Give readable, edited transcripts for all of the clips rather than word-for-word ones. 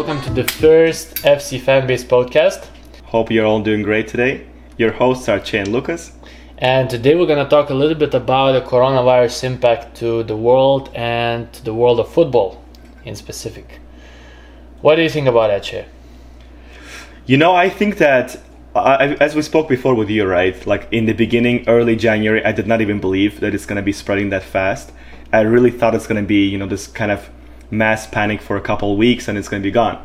welcome to the first FC Fanbase podcast. Hope you're all doing great today. Your hosts are Che and Lucas. And today we're going to talk a little bit about the coronavirus impact to the world and to the world of football in specific. What do you think about that, Che? You know, I think that as we spoke before with you, right? Like in the beginning, early January, I did not even believe that it's going to be spreading that fast. I really thought it's going to be, you know, this kind of mass panic for a couple of weeks and it's going to be gone.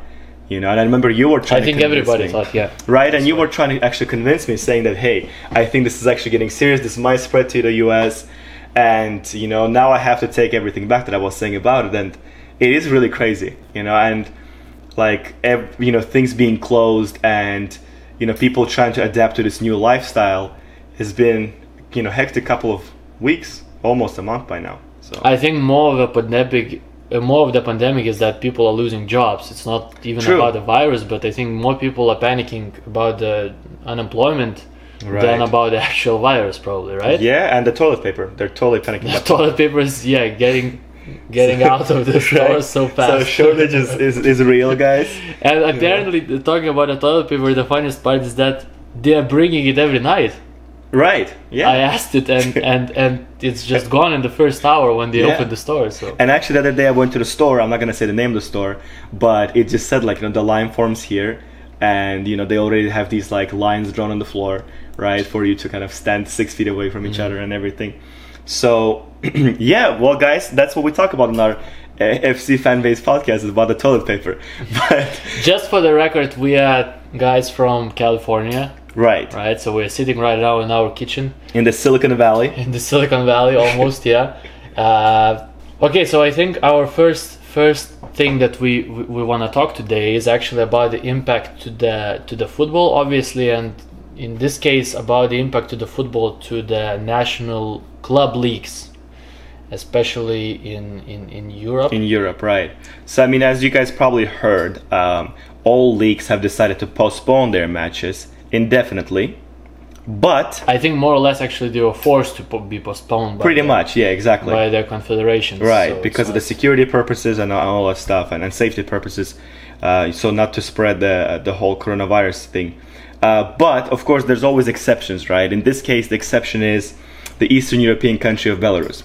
You know, and I remember you were trying to convince me. I think everybody thought, yeah. Right, and you were trying to actually convince me, saying that, hey, I think this is actually getting serious. This might spread to the U.S. And, you know, now I have to take everything back that I was saying about it. And it is really crazy, you know, and like, you know, things being closed and, you know, people trying to adapt to this new lifestyle has been, you know, hectic couple of weeks, almost a month by now. So I think more of the pandemic is that people are losing jobs. It's not even about the virus, but I think more people are panicking about the unemployment than about the actual virus, probably, right? Yeah, and the toilet paper. They're totally panicking. The toilet paper is, yeah, getting out of the stores so fast. So shortage is real, guys. And apparently, talking about the toilet paper, the funniest part is that they are bringing it every night. Right. Yeah. I asked it, and it's just gone in the first hour when they opened the store. So. And actually, the other day I went to the store. I'm not gonna say the name of the store, but it just said like, you know, the line forms here, and you know they already have these like lines drawn on the floor, right, for you to kind of stand 6 feet away from each other and everything. So, yeah. Well, guys, that's what we talk about in our FC Fanbase podcast, is about the toilet paper. But just for the record, we are guys from California. Right. So we're sitting right now in our kitchen. In the Silicon Valley, almost, yeah. Okay, so I think our first thing that we want to talk today is actually about the impact to the football, obviously, and in this case about the impact to the football to the national club leagues, especially in Europe. In Europe, right. So, I mean, as you guys probably heard, all leagues have decided to postpone their matches indefinitely, but I think more or less actually they were forced to be postponed. Pretty much, exactly. By their confederations. Right, so because of the security purposes and all that stuff and safety purposes, so not to spread the whole coronavirus thing. But of course there's always exceptions, right? In this case the exception is the Eastern European country of Belarus,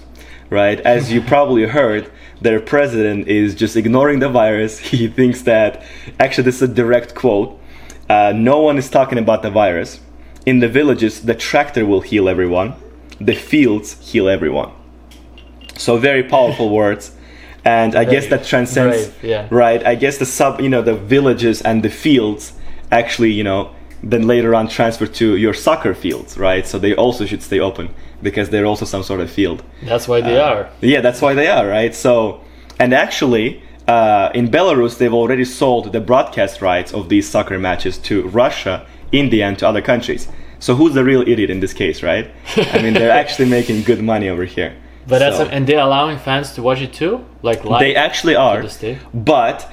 right? As you probably heard, their president is just ignoring the virus. He thinks that, actually this is a direct quote, no one is talking about the virus. In the villages, the tractor will heal everyone. The fields heal everyone. So very powerful words. And I guess that transcends, right? I guess the villages and the fields actually, you know, then later on transfer to your soccer fields, right? So they also should stay open because they're also some sort of field. That's why they are. Yeah, that's why they are, right? So, and actually, in Belarus, they've already sold the broadcast rights of these soccer matches to Russia, India, and to other countries. So who's the real idiot in this case, right? I mean, they're actually making good money over here. But and they're allowing fans to watch it too, like live. They actually are. But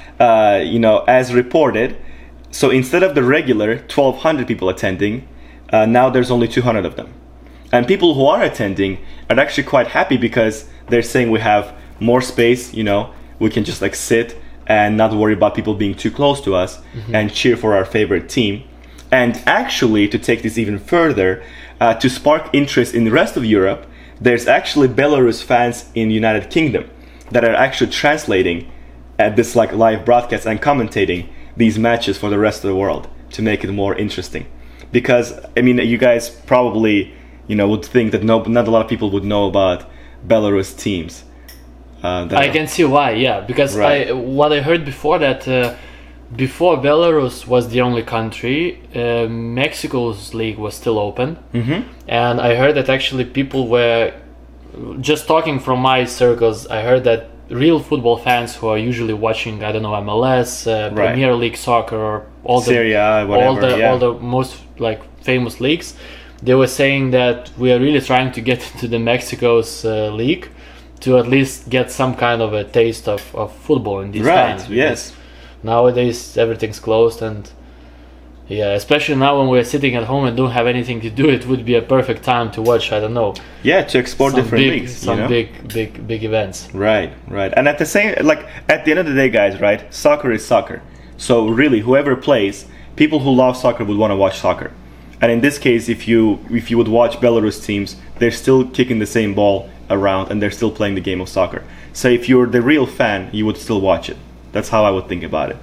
you know, as reported, so instead of the regular 1,200 people attending, now there's only 200 of them, and people who are attending are actually quite happy because they're saying we have more space. You know. We can just like sit and not worry about people being too close to us and cheer for our favorite team. And actually, to take this even further, to spark interest in the rest of Europe, there's actually Belarus fans in the United Kingdom that are actually translating this like live broadcast and commentating these matches for the rest of the world to make it more interesting. Because, I mean, you guys probably, you know, would think that not a lot of people would know about Belarus teams. I can see why, yeah, because what I heard before that before Belarus was the only country, Mexico's league was still open, and I heard that actually people were just talking from my circles. I heard that real football fans who are usually watching, I don't know, MLS, Premier League soccer, or all Syria, all the most like famous leagues, they were saying that we are really trying to get into the Mexico's league, to at least get some kind of a taste of football in these times. Right, yes. Nowadays, everything's closed and, yeah, especially now when we're sitting at home and don't have anything to do, it would be a perfect time to watch, I don't know. Yeah, to explore different leagues. Big events. Right. And at the end of the day, guys, right, soccer is soccer. So really, whoever plays, people who love soccer would want to watch soccer. And in this case, if you would watch Belarus teams, they're still kicking the same ball around and they're still playing the game of soccer. So if you're the real fan, you would still watch it. That's how I would think about it.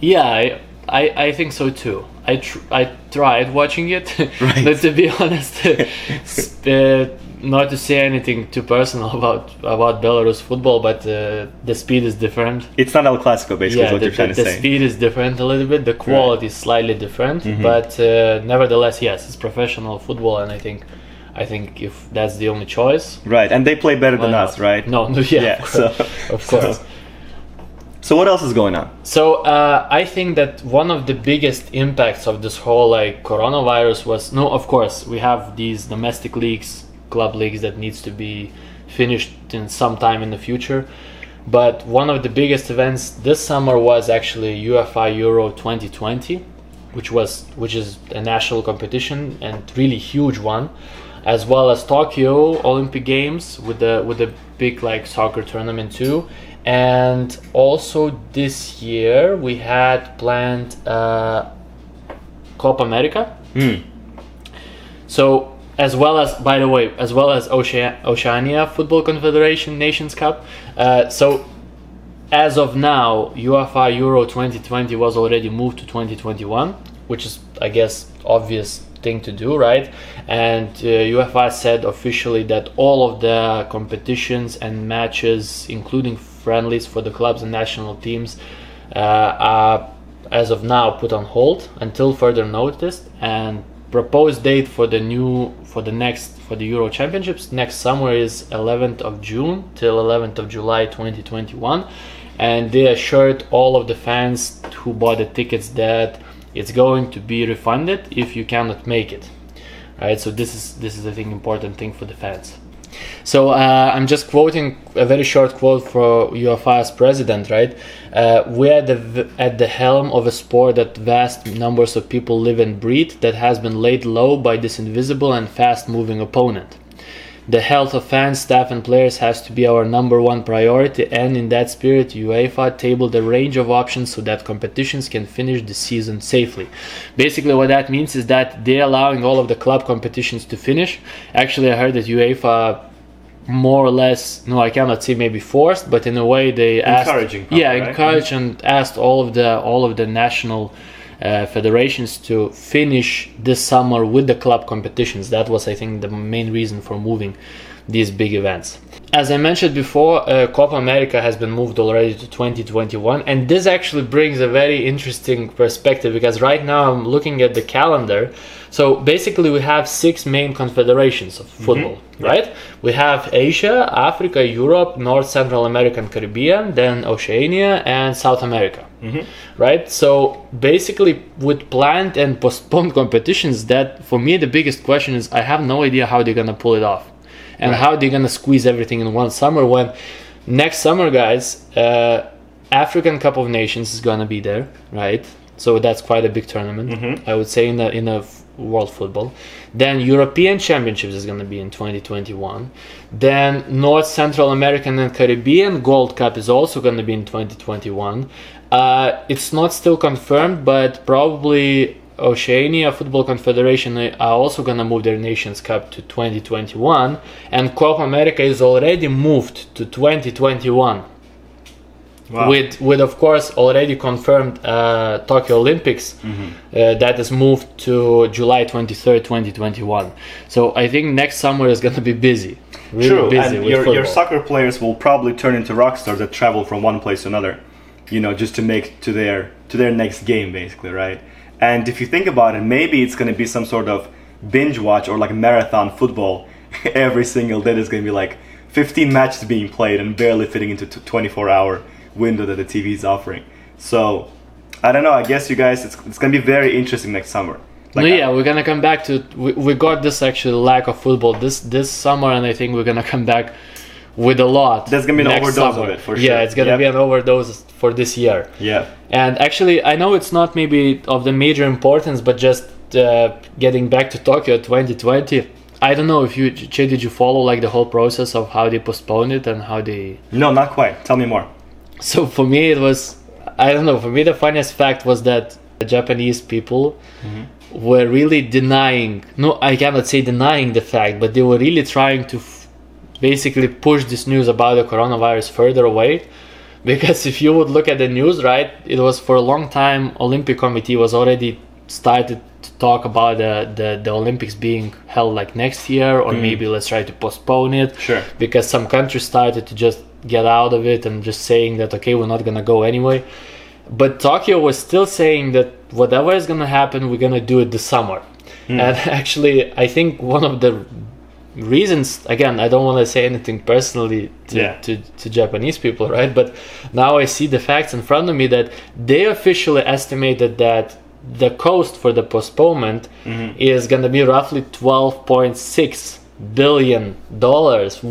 Yeah, I think so too. I tried watching it, right. But to be honest, not to say anything too personal about Belarus football, but the speed is different. It's not El Clasico, basically, is what you're trying to say. The speed is different a little bit, the quality is slightly different, but nevertheless, yes, it's professional football, and I think if that's the only choice... Right, and they play better than us, right? No, yeah, of course. So what else is going on? So I think that one of the biggest impacts of this whole coronavirus was, of course, we have these domestic leagues, club leagues that needs to be finished in some time in the future. But one of the biggest events this summer was actually UEFA Euro 2020, which is a national competition and really huge one, as well as Tokyo Olympic Games with a big soccer tournament too. And also this year we had planned Copa America. So as well as, by the way, as well as Oceania Football Confederation Nations Cup. So as of now, UEFA Euro 2020 was already moved to 2021, which is, I guess, obvious thing to do, right? And UEFA said officially that all of the competitions and matches, including friendlies for the clubs and national teams, are as of now put on hold until further notice, and proposed date for the Euro Championships next summer is 11th of June till 11th of July 2021, and they assured all of the fans who bought the tickets that it's going to be refunded if you cannot make it. Right, so this is I think important thing for the fans. So I'm just quoting a very short quote for UEFA's president, right? We're at the helm of a sport that vast numbers of people live and breathe, that has been laid low by this invisible and fast-moving opponent. The health of fans, staff and players has to be our number one priority, and in that spirit UEFA tabled a range of options so that competitions can finish the season safely. Basically what that means is that they're allowing all of the club competitions to finish. Actually I heard that UEFA more or less, I cannot say maybe forced, but in a way they asked... Encouraging. Yeah, right? Encouraged and asked all of the national federations to finish this summer with the club competitions. That was, I think, the main reason for moving these big events. As I mentioned before, Copa America has been moved already to 2021, and this actually brings a very interesting perspective, because right now I'm looking at the calendar. So basically we have 6 main confederations of football, right? We have Asia, Africa, Europe, North, Central America and Caribbean, then Oceania and South America. Right? So basically with planned and postponed competitions, that for me the biggest question is I have no idea how they're going to pull it off and how they're going to squeeze everything in one summer, when next summer, guys, African Cup of Nations is going to be there, right? So that's quite a big tournament, I would say, in a world football. Then European Championships is going to be in 2021. Then North, Central American and Caribbean Gold Cup is also going to be in 2021. It's not still confirmed, but probably Oceania Football Confederation are also going to move their Nations Cup to 2021, and Copa America is already moved to 2021. Wow. With of course already confirmed Tokyo Olympics that is moved to July 23rd, 2021. So I think next summer is going to be busy. Really busy. And your soccer players will probably turn into rock stars that travel from one place to another, just to make to their next game, basically, right? And if you think about it, maybe it's going to be some sort of binge watch or marathon football. Every single day there's going to be 15 matches being played and barely fitting into 24-hour window that the TV is offering. So I don't know, I guess you guys, it's going to be very interesting next summer. We're going to come back to... We got this actually lack of football this summer, and I think we're going to come back with a lot. There's going to be an overdose of it, for sure. Yeah, it's going to be an overdose for this year. Yeah. And actually, I know it's not maybe of the major importance, but just getting back to Tokyo 2020, I don't know if you, Che, did you follow the whole process of how they postponed it and how they... No, not quite. Tell me more. So for me, it was... I don't know, for me the funniest fact was that the Japanese people were really denying, no, I cannot say denying the fact, but they were really trying to basically push this news about the coronavirus further away. Because if you would look at the news, right, it was for a long time Olympic Committee was already started to talk about the Olympics being held like next year, or maybe let's try to postpone it. Sure. Because some countries started to just get out of it and just saying that, okay, we're not gonna go anyway. But Tokyo was still saying that whatever is gonna happen, we're gonna do it this summer. And actually, I think one of the reasons, again, I don't want to say anything personally to Japanese people, right? But now I see the facts in front of me that they officially estimated that the cost for the postponement is going to be roughly $12.6 billion,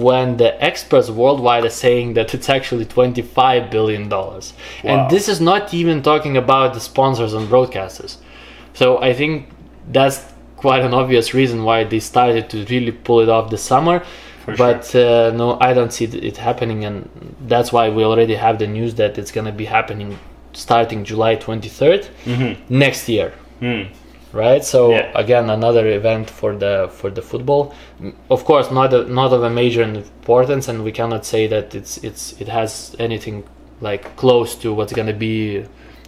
when the experts worldwide are saying that it's actually $25 billion. And this is not even talking about the sponsors and broadcasters. So I think that's quite an obvious reason why they started to really pull it off this summer. No, I don't see it happening, and that's why we already have the news that it's going to be happening starting July 23rd next year. Right? So again, another event for the football. Of course, not of a major importance, and we cannot say that it has anything like close to what's going to be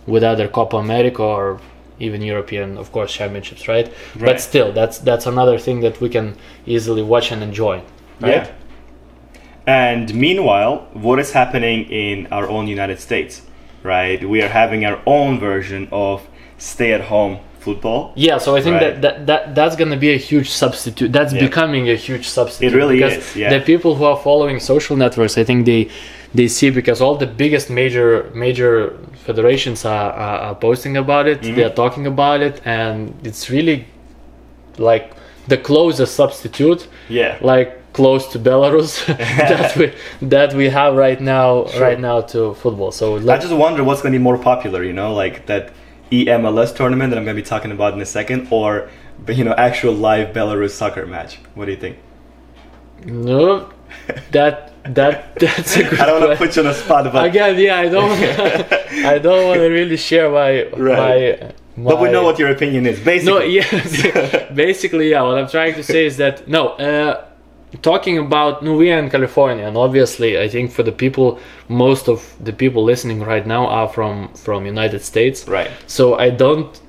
with either Copa America or even European, of course, championships, right? But still, that's another thing that we can easily watch and enjoy, right? Yeah. And meanwhile, what is happening in our own United States, right? We are having our own version of stay-at-home football. Yeah, so I think that's going to be a huge substitute. That's becoming a huge substitute. It really is, the people who are following social networks, I think they see, because all the biggest major federations are posting about it, they are talking about it, and it's really like the closest substitute, like close to Belarus that we have right now to football. So I just wonder what's going to be more popular, you know, like that eMLS tournament that I'm going to be talking about in a second, or, you know, actual live Belarus soccer match. What do you think? No, that's a good. I don't want to put you on the spot, but again, I don't want to really share my. But we know what your opinion is, basically. No, yes, basically, yeah. What I'm trying to say is that talking about we are in California, and obviously, I think for the people, most of the people listening right now are from United States, right? So I don't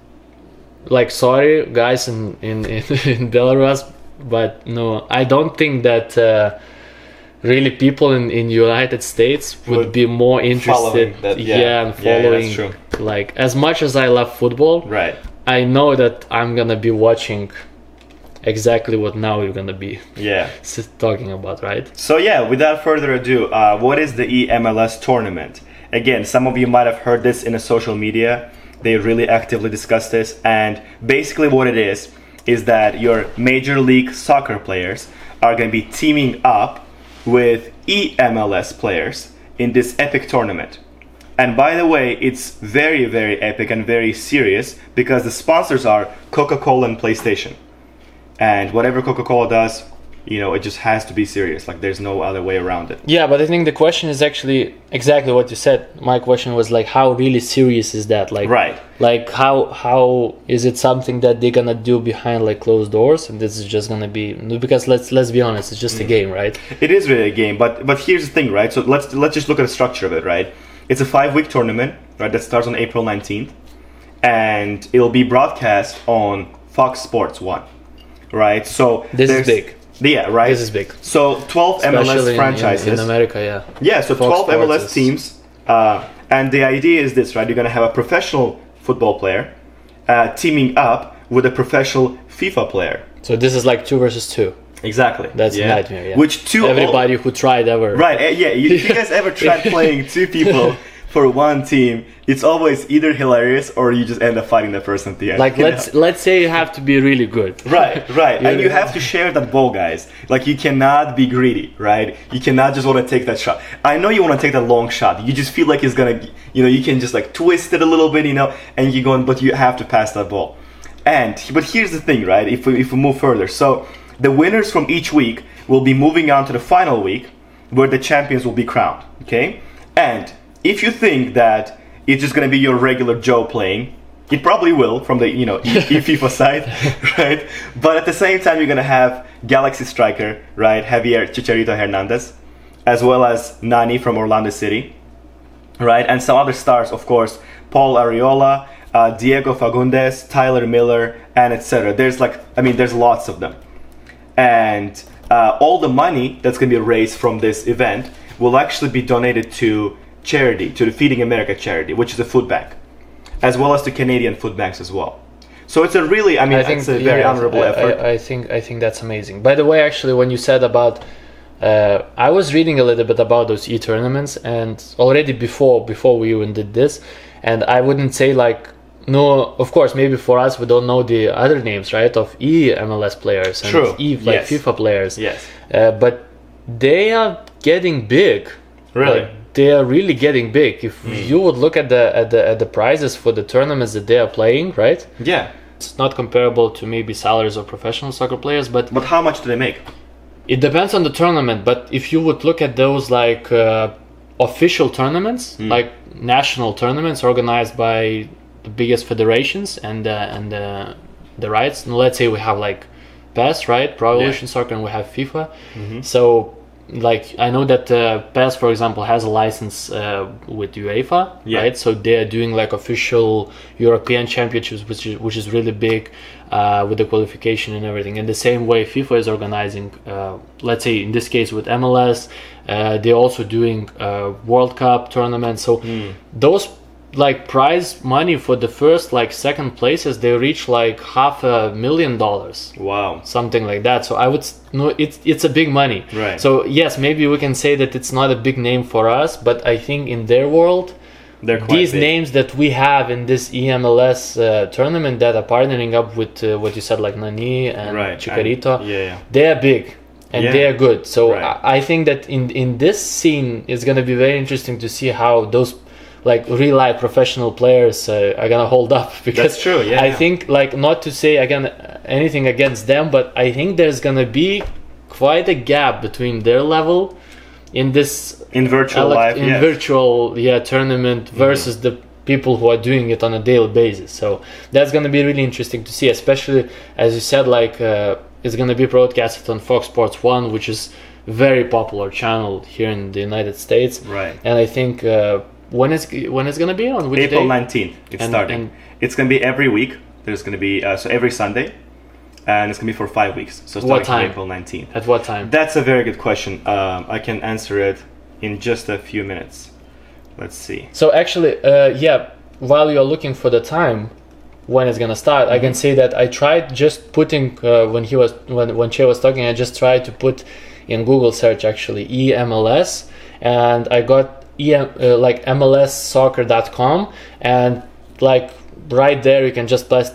sorry, guys in Belarus. But no, I don't think that really people in United States would be more interested following. Yeah, that's true. Like, as much as I love football, right? I know that I'm gonna be watching exactly what now you're gonna be talking about, right? So yeah, without further ado, what is the eMLS tournament? Again, some of you might have heard this in the social media. They really actively discuss this, and basically what it is that your Major League Soccer players are going to be teaming up with eMLS players in this epic tournament. And by the way, it's very, very epic and very serious, because the sponsors are Coca-Cola and PlayStation. And whatever Coca-Cola does, you know, it just has to be serious. Like, there's no other way around it. Yeah, but I think the question is actually exactly what you said. My question was how really serious is that? How is it something that they're gonna do behind closed doors? And this is just gonna be, because let's be honest, it's just a game, right? It is really a game, but here's the thing, right? So let's just look at the structure of it, right? It's a 5-week tournament, right? That starts on April 19th, and it'll be broadcast on Fox Sports 1, right? So this is big. Yeah, right? This is big. So 12 MLS franchises. In America, Yeah, so 12 MLS teams. And the idea is this, right? You're going to have a professional football player teaming up with a professional FIFA player. So this is 2 versus 2. Exactly. That's a nightmare, yeah. Everybody who tried ever. Right, yeah. If you guys ever tried playing 2 people for one team, it's always either hilarious or you just end up fighting that person at the end. Let's say you have to be really good. Right. And you have to share that ball, guys. You cannot be greedy, right? You cannot just want to take that shot. I know you want to take that long shot. You just feel like it's going to, you can just twist it a little bit, and you go on, but you have to pass that ball. But here's the thing, right? If we move further. So the winners from each week will be moving on to the final week, where the champions will be crowned, okay? And if you think that it's just gonna be your regular Joe playing. It probably will from the, you know, FIFA side, right? But at the same time, you're gonna have Galaxy striker, right, Javier Chicharito Hernandez, as well as Nani from Orlando City, right? And some other stars, of course, Paul Arriola, Diego Fagundes, Tyler Miller, and etc. There's like, I mean, there's lots of them. And all the money that's gonna be raised from this event will actually be donated to charity, to the Feeding America charity, which is a food bank, as well as to Canadian food banks as well. So it's a really, I mean, it's a very honorable effort. I think that's amazing. By the way, actually, when you said about, I was reading a little bit about those e-tournaments, and already before we even did this, and I wouldn't say like, no, of course, maybe for us, we don't know the other names, right, of e-MLS players and FIFA players. Yes. But they are getting big. Really? Like, they are really getting big. If you would look at the prizes for the tournaments that they are playing, right? Yeah, it's not comparable to maybe salaries of professional soccer players, but how much do they make? It depends on the tournament. But if you would look at those like official tournaments, like national tournaments organized by the biggest federations and the rights. And let's say we have like PES, right? Pro Evolution Soccer, and we have FIFA. Mm-hmm. So. Like, I know that PES, for example, has a license with UEFA, right? So they're doing like official European championships, which is really big with the qualification and everything. And the same way FIFA is organizing, let's say in this case with MLS, they're also doing World Cup tournaments. So those like prize money for the first, like second places, they reach like $500,000. Wow, something like that. So I would no, it's a big money. Right. So yes, maybe we can say that it's not a big name for us, but I think in their world, these big names that we have in this eMLS tournament that are partnering up with what you said, like Nani and Chicharito, they are big. And they are good. So I think that in this scene, it's going to be very interesting to see how those like real life professional players are gonna hold up, because that's true, I think, like, not to say again anything against them, but I think there's gonna be quite a gap between their level in this virtual tournament versus the people who are doing it on a daily basis. So that's gonna be really interesting to see, especially as you said, like it's gonna be broadcasted on Fox Sports 1, which is very popular channel here in the United States. Right. And I think. When it's gonna be on which April day? 19th. It's starting. It's gonna be every week. There's gonna be every Sunday, and it's gonna be for 5 weeks. So starting from April 19th. At what time? That's a very good question. I can answer it in just a few minutes. Let's see. So actually, while you're looking for the time when it's gonna start, I can say that I tried just putting when Che was talking, I just tried to put in Google search actually eMLS, and I got. Like mlssoccer.com, and like right there you can just press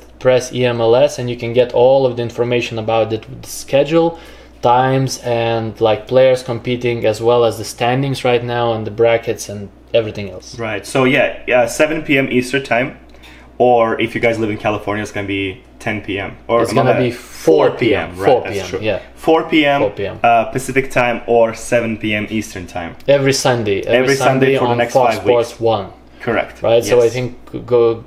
eMLS and you can get all of the information about it, with the schedule, times, and like players competing, as well as the standings right now and the brackets and everything else. Right. So 7 p.m. Eastern time, or if you guys live in California, it's gonna be 10 p.m. or it's gonna be 4 p.m. Right, 4 p.m. Yeah, 4 p.m. Pacific time, or 7 p.m. Eastern time. Every Sunday. Every Sunday for the next Fox 5 weeks. Sports 1. Correct. Right. Yes. So I think go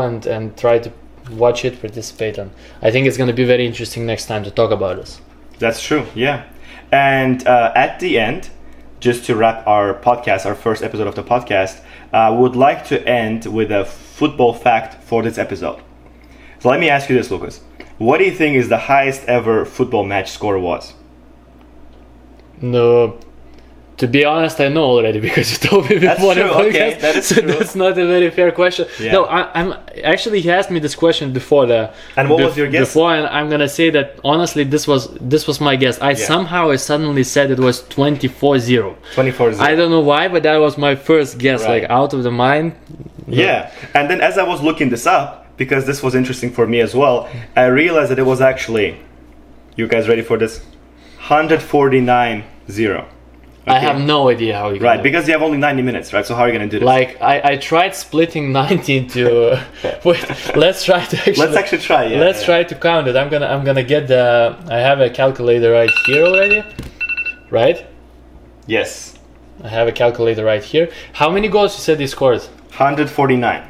and try to watch it, participate, and I think it's gonna be very interesting next time to talk about this. That's true. Yeah, and at the end, just to wrap our podcast, our first episode of the podcast, I would like to end with a football fact for this episode. So let me ask you this, Lucas. What do you think is the highest ever football match score was? No, to be honest, I know already because you told me before the podcast. Okay, that is true. That's not a very fair question. Yeah. No, I'm actually, he asked me this question before the. And what was your guess? Before, and I'm gonna say that honestly, this was my guess. I suddenly said it was 24-0. 24-0. I don't know why, but that was my first guess, right. Like out of the mind. Yeah, and then as I was looking this up, because this was interesting for me as well, I realized that it was actually, you guys ready for this? 149-0. Okay. I have no idea how you can do it. Because you have only 90 minutes, right? So how are you going to do this? Like, I tried splitting 90 into... wait, let's try to actually... Let's actually try, yeah. Let's try to count it. I'm gonna get the... I have a calculator right here already, right? Yes. I have a calculator right here. How many goals you said he scored? 149.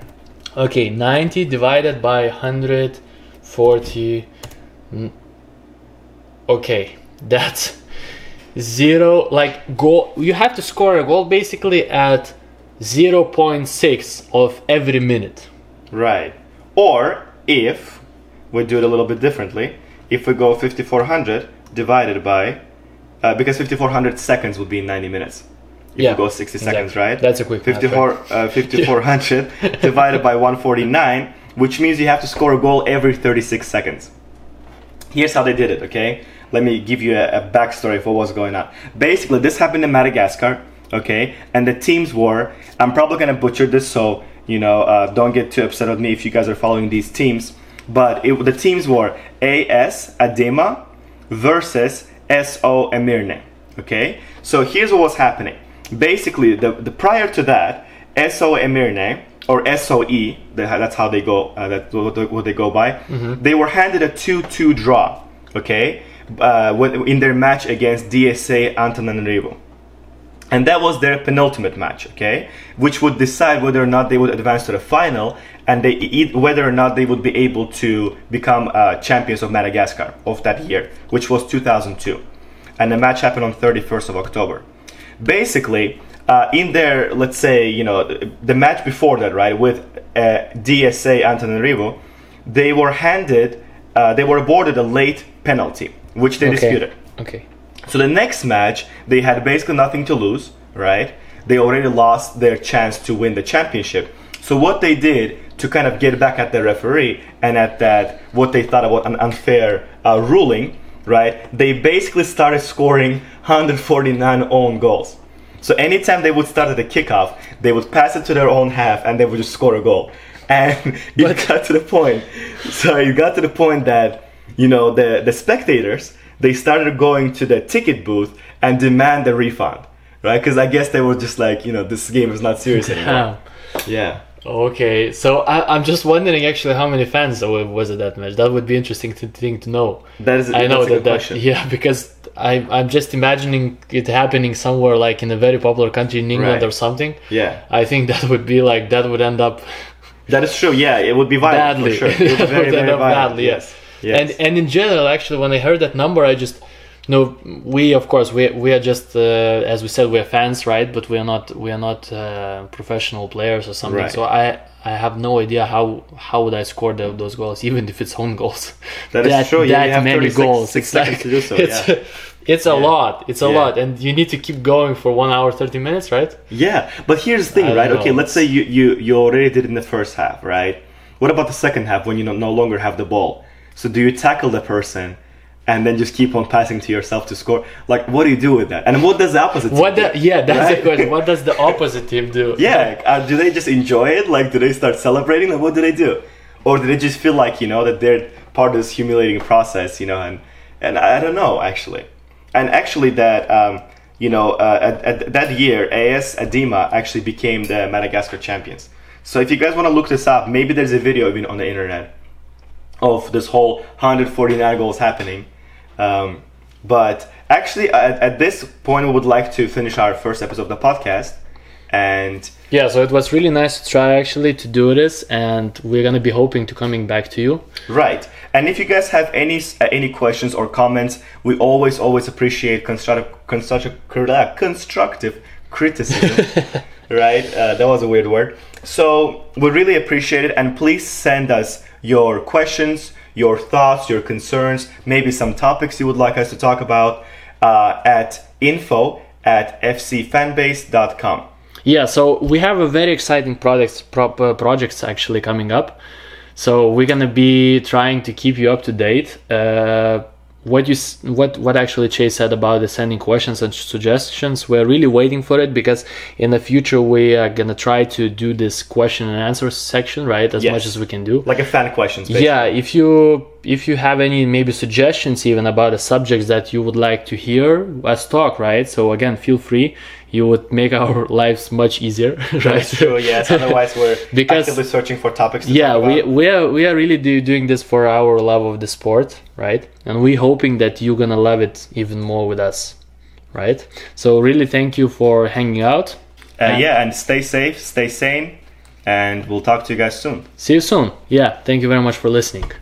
Okay, 90 divided by 140. Okay, that's zero. Like goal, you have to score a goal basically at 0.6 of every minute. Right. Or if we do it a little bit differently, if we go 5400 divided by, because 5400 seconds would be 90 minutes. If you go 60 seconds, right? That's a quick 5400 divided by 149, which means you have to score a goal every 36 seconds. Here's how they did it, okay? Let me give you a backstory for what's going on. Basically, this happened in Madagascar, okay? And the teams were, I'm probably going to butcher this, so, you know, don't get too upset with me if you guys are following these teams. But the teams were A.S. Adema versus S.O. Emyrne, okay? So here's what was happening. Basically, the prior to that, S.O. Emyrne, or SOE, that's how they go, that's what they go by, they were handed a 2-2 draw, okay, in their match against DSA Antananarivo. And that was their penultimate match, okay, which would decide whether or not they would advance to the final and whether or not they would be able to become champions of Madagascar of that year, which was 2002. And the match happened on 31st of October. Basically, in there, let's say, you know, the match before that, right, with DSA Antananarivo, they were handed, they were awarded a late penalty, which they disputed. Okay. So the next match, they had basically nothing to lose, right? They already lost their chance to win the championship. So what they did to kind of get back at the referee and at that, what they thought about an unfair ruling, right? They basically started scoring 149 own goals. So anytime they would start at the kickoff, they would pass it to their own half and they would just score a goal. And it got to the point. So it got to the point that, you know, the spectators, they started going to the ticket booth and demand a refund, right? Because I guess they were just like, you know, this game is not serious anymore. Yeah. Okay, so I'm just wondering actually how many fans was at that match. That would be interesting thing to know. That is, I know that question. Yeah, because I'm just imagining it happening somewhere like in a very popular country in England, right, or something. Yeah, I think that would be like, that would end up. That is true. Yeah, it would be violent. Badly, for sure. It would very, end up violent. Badly. Yes. And in general, actually, when I heard that number, I just, no, we of course we are just as we said, we are fans, right? But we are not professional players or something. Right. So I have no idea how would I score those goals, even if it's own goals. That is true. That you have many goals. 6 seconds to do so. It's a lot. It's a lot, and you need to keep going for 1 hour 30 minutes, right? Yeah, but here's the thing, right? Okay, let's say you already did in the first half, right? What about the second half when you no longer have the ball? So do you tackle the person and then just keep on passing to yourself to score? Like, what do you do with that? And what does the opposite team do? Yeah, that's the question. What does the opposite team do? Yeah, do they just enjoy it? Like, do they start celebrating? Like, what do they do? Or do they just feel like, you know, that they're part of this humiliating process, you know? And I don't know, actually. And actually that, you know, at that year, AS Adema actually became the Madagascar champions. So if you guys want to look this up, maybe there's a video even on the internet of this whole 149 goals happening. But actually, at this point, we would like to finish our first episode of the podcast. And yeah, so it was really nice to try actually to do this, and we're gonna be hoping to coming back to you. Right. And if you guys have any questions or comments, we always appreciate constructive criticism. Right? That was a weird word. So we really appreciate it, and please send us your questions, your thoughts, your concerns, maybe some topics you would like us to talk about at info@fcfanbase.com. Yeah, so we have a very exciting projects actually coming up. So we're gonna be trying to keep you up to date. What actually Che said about the sending questions and suggestions, we're really waiting for it, because in the future we are gonna try to do this question and answer section, right, as much as we can do, like a fan questions basically. Yeah, if you have any maybe suggestions even about the subjects that you would like to hear us talk, right? So again, feel free. You would make our lives much easier, right? That's true, yes. Otherwise, we're actively searching for topics to talk about. We are really doing this for our love of the sport, right? And we're hoping that you're gonna love it even more with us, right? So really, thank you for hanging out. And stay safe, stay sane, and we'll talk to you guys soon. See you soon. Yeah, thank you very much for listening.